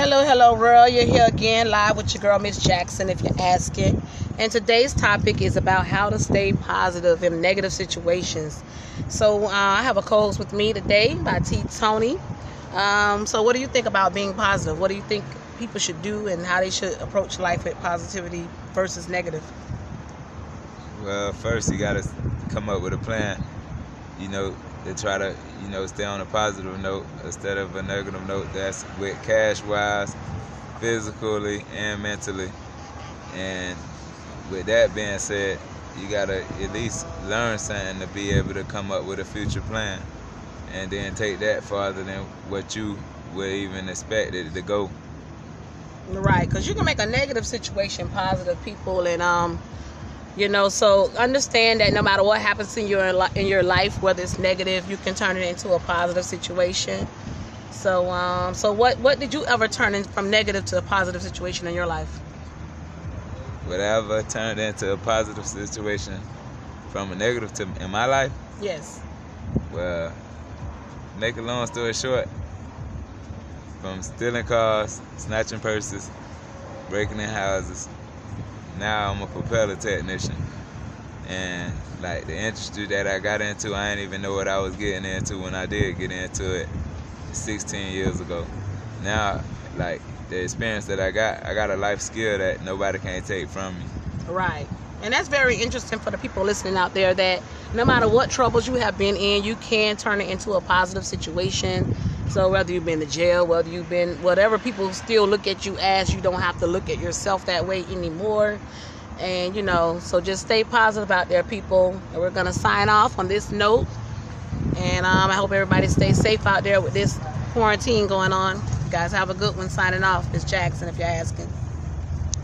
Hello world, you're here again live with your girl Miss Jackson if you're asking, and today's topic is about how to stay positive in negative situations. So I have a co-host with me today by T. Tony. So what do you think about being positive? What do you think people should do and how they should approach life with positivity versus negative? Well, first you gotta come up with a plan, to try to, stay on a positive note instead of a negative note. That's with cash-wise, physically, and mentally. And with that being said, you got to at least learn something to be able to come up with a future plan and then take that farther than what you would even expect it to go. Right, because you can make a negative situation positive, people, and so understand that no matter what happens in your life, whether it's negative, you can turn it into a positive situation. So, what did you ever turn in from negative to a positive situation in your life? Whatever turned into a positive situation from a negative to in my life? Yes. Well, make a long story short, from stealing cars, snatching purses, breaking in houses, now I'm a propeller technician, and the industry that I got into, I didn't even know what I was getting into when I did get into it 16 years ago. Now, the experience that I got a life skill that nobody can take from me. Right, and that's very interesting for the people listening out there, that no matter what troubles you have been in, you can turn it into a positive situation. So whether you've been to jail, whether you've been whatever, people still look at you as, you don't have to look at yourself that way anymore. And, so just stay positive out there, people. And we're going to sign off on this note. And I hope everybody stays safe out there with this quarantine going on. You guys have a good one. Signing off. It's Jackson, if you're asking.